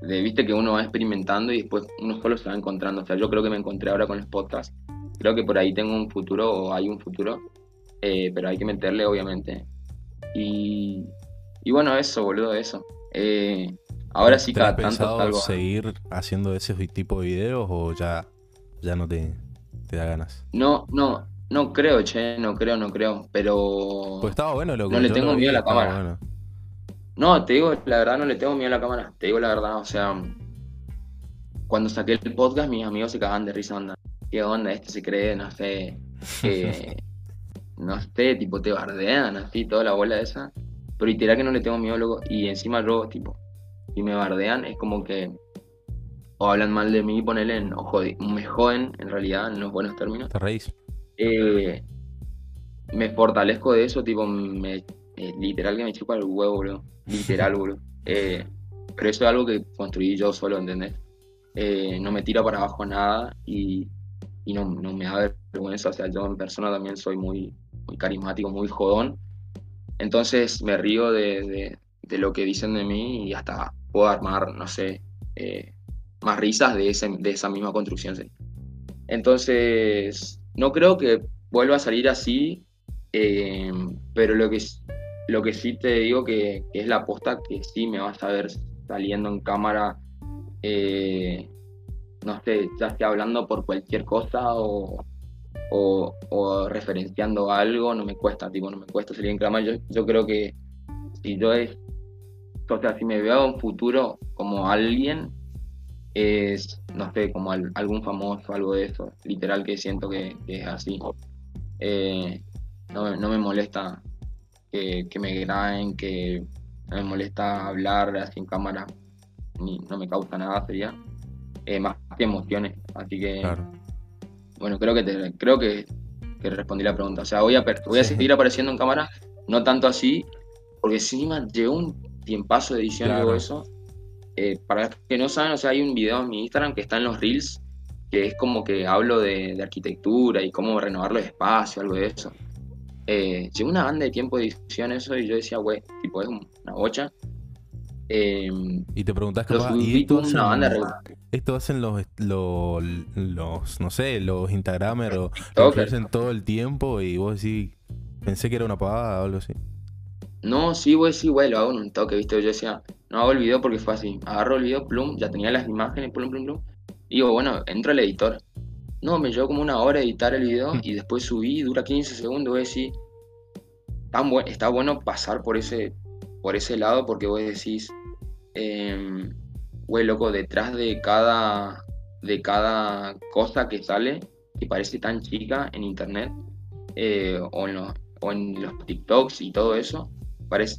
viste, que uno va experimentando y después uno solo se va encontrando. O sea, yo creo que me encontré ahora con los podcasts. Creo que por ahí tengo un futuro, o hay un futuro, pero hay que meterle, obviamente. Y bueno, eso, boludo, eso. Ahora sí, cada tanto salgo. ¿Seguir haciendo ese tipo de videos o ya no te da ganas? No creo, che, no creo, pero... Pues estaba bueno, loco. No le tengo miedo a la cámara. Bueno. No, te digo, la verdad, no le tengo miedo a la cámara. Te digo la verdad, o sea... Cuando saqué el podcast, mis amigos se cagaban de risa, onda. ¿Qué onda? Este se cree, no sé, tipo te bardean, así, toda la bola esa. Pero literal que no le tengo miedo, loco. Y encima yo, tipo, si me bardean, es como que o hablan mal de mí, ponele, me joden, en realidad, en los buenos términos. Te reís. Me fortalezco de eso, tipo, literal que me chupa el huevo, bro. Literal, bro. Pero eso es algo que construí yo solo, ¿entendés? No me tira para abajo nada y no me da vergüenza, o sea, yo en persona también soy muy, muy carismático, muy jodón, entonces me río de lo que dicen de mí y hasta puedo armar, no sé, más risas de esa misma construcción. ¿Sí? Entonces, no creo que vuelva a salir así, pero lo que sí te digo que es la aposta que sí me vas a ver saliendo en cámara, no sé, ya esté hablando por cualquier cosa o referenciando algo, no me cuesta salir en cámara. Yo creo que si me veo en futuro como alguien, es, no sé, como algún famoso, algo de eso. Literal que siento que es así. No me molesta que me graben, que no me molesta hablar sin cámara, ni, no me causa nada, sería más que emociones. Así que, claro. Bueno, creo que respondí la pregunta. O sea, voy a seguir apareciendo en cámara, no tanto así, porque encima llegó un tiempazo de edición, claro. Luego eso. Para los que no saben, o sea, hay un video en mi Instagram que está en los Reels, que es como que hablo de arquitectura y cómo renovar los espacios, algo de eso. Llegó una banda de tiempo de edición eso y yo decía, güey, tipo, es una bocha. Y te preguntás, capaz, ¿y esto hacen los no sé, los Instagramers o los que hacen todo el tiempo? Y vos decís, pensé que era una pavada o algo así. No, sí, güey, lo hago en un toque, viste. Yo decía, no hago el video porque fue así. Agarro el video, plum, ya tenía las imágenes, plum. Digo, bueno, entro al editor. No, me llevó como una hora editar el video y después subí, dura 15 segundos, voy a decir, está bueno pasar por ese lado, porque vos decís, güey, loco, detrás de cada cosa que sale, que parece tan chica en internet, o en los TikToks y todo eso,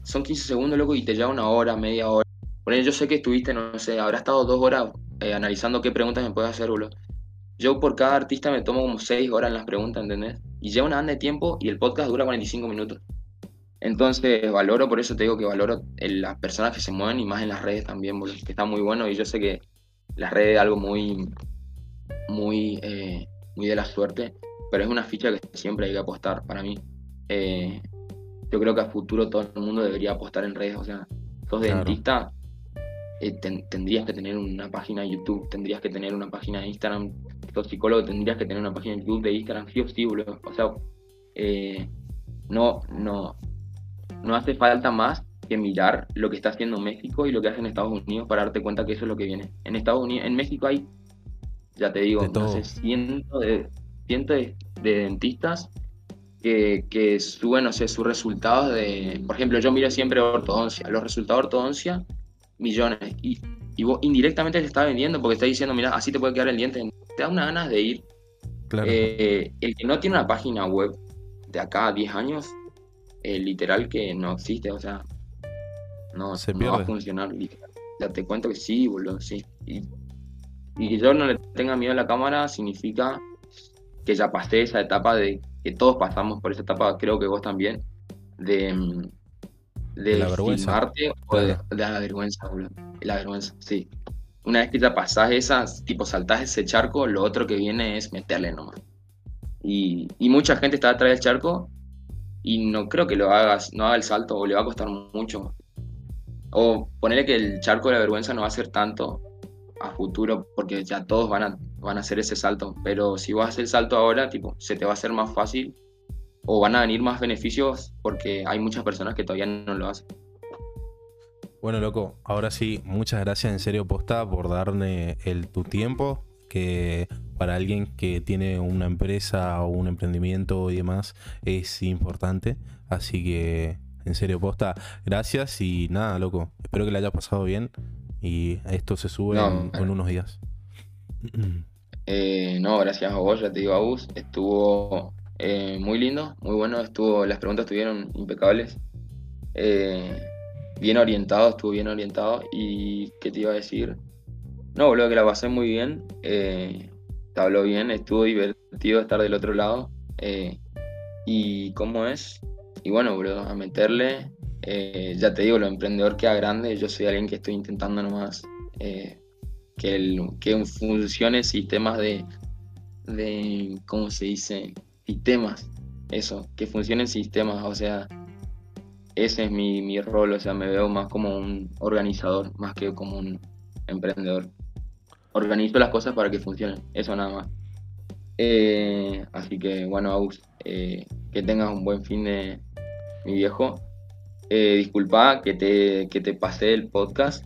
son 15 segundos, loco, y te lleva una hora, media hora. Por ejemplo, yo sé que estuviste, no sé, habrá estado 2 horas analizando qué preguntas me puedes hacer, boludo. Yo por cada artista me tomo como 6 horas en las preguntas, ¿entendés? Y lleva una banda de tiempo y el podcast dura 45 minutos. Entonces valoro, por eso te digo que valoro las personas que se mueven y más en las redes también, porque está muy bueno y yo sé que las redes es algo muy de la suerte, pero es una ficha que siempre hay que apostar para mí. Yo creo que a futuro todo el mundo debería apostar en redes, o sea, sos dentista, tendrías que tener una página de YouTube, tendrías que tener una página de Instagram, sos psicólogo, tendrías que tener una página de YouTube, de Instagram, sí o sí, boludo. O sea, no hace falta más que mirar lo que está haciendo México y lo que hace en Estados Unidos para darte cuenta que eso es lo que viene. En Estados Unidos, en México hay, ya te digo, no sé, cientos de dentistas que suben, no sé, sus resultados de... Por ejemplo, yo miro siempre ortodoncia. Los resultados de ortodoncia, millones. Y vos indirectamente te estás vendiendo porque estás diciendo, mirá, así te puede quedar el diente. Te da unas ganas de ir. Claro. El que no tiene una página web de acá a 10 años... literal que no existe, o sea, no va a funcionar, literal. Ya te cuento que sí, boludo, sí. Y que yo no le tenga miedo a la cámara significa que ya pasé esa etapa de que todos pasamos por esa etapa, creo que vos también, de la filmarte o de la vergüenza, boludo. La vergüenza, sí. Una vez que ya pasás esas, tipo saltás ese charco, lo otro que viene es meterle nomás. Y mucha gente está atrás del charco. Y no creo que no haga el salto, o le va a costar mucho. O ponerle que el charco de la vergüenza no va a ser tanto a futuro, porque ya todos van a hacer ese salto. Pero si vas a hacer el salto ahora, tipo, se te va a hacer más fácil, o van a venir más beneficios, porque hay muchas personas que todavía no lo hacen. Bueno, loco, ahora sí, muchas gracias en serio, posta, por darme tu tiempo, que... Para alguien que tiene una empresa o un emprendimiento y demás, es importante. Así que, en serio, posta, gracias y nada, loco. Espero que le haya pasado bien y esto se sube en unos días. No, gracias a vos, ya te digo, Agus. Estuvo muy lindo, muy bueno. Las preguntas estuvieron impecables. Estuvo bien orientado. ¿Y qué te iba a decir? No, boludo, que la pasé muy bien. Habló bien, estuvo divertido estar del otro lado y cómo es, y bueno, bro, a meterle, ya te digo, lo emprendedor queda grande. Yo soy alguien que estoy intentando nomás que funcione sistemas de ¿cómo se dice? Sistemas, eso, que funcionen sistemas, o sea, ese es mi rol, o sea, me veo más como un organizador, más que como un emprendedor. Organizo las cosas para que funcionen, eso nada más. Así que bueno, Agus, que tengas un buen fin de mi viejo. Disculpa que te pasé el podcast.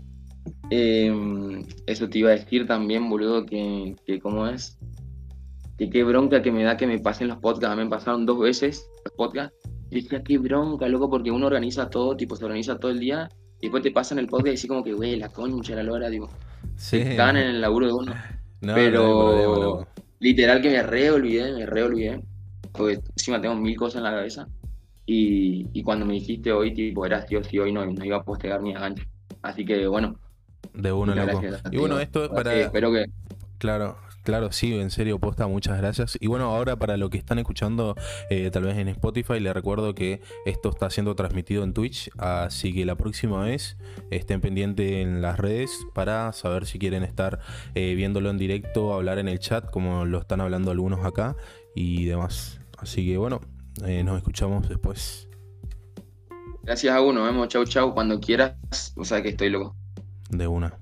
Eso te iba a decir también, boludo, que cómo es. Que qué bronca que me da que me pasen los podcasts. Me pasaron 2 veces los podcasts. Y decía, qué bronca, loco, porque uno organiza todo, tipo se organiza todo el día Tipo, te pasan el podcast y así como que, güey, la concha, la lora, digo. Sí. Estaban en el laburo de uno. No, pero literal que me reolvidé. Porque encima tengo 1000 cosas en la cabeza. Y cuando me dijiste hoy, tipo, eras Dios y hoy no iba a postear ni a gancho. Así que, bueno. De uno, loco. Y bueno, esto es para... Espero que... Claro, sí, en serio, posta, muchas gracias. Y bueno, ahora para los que están escuchando tal vez en Spotify, les recuerdo que esto está siendo transmitido en Twitch, así que la próxima vez estén pendientes en las redes para saber si quieren estar viéndolo en directo, hablar en el chat, como lo están hablando algunos acá y demás. Así que bueno, nos escuchamos después. Gracias, Agu, nos vemos, chau, cuando quieras, o sea que estoy loco. De una.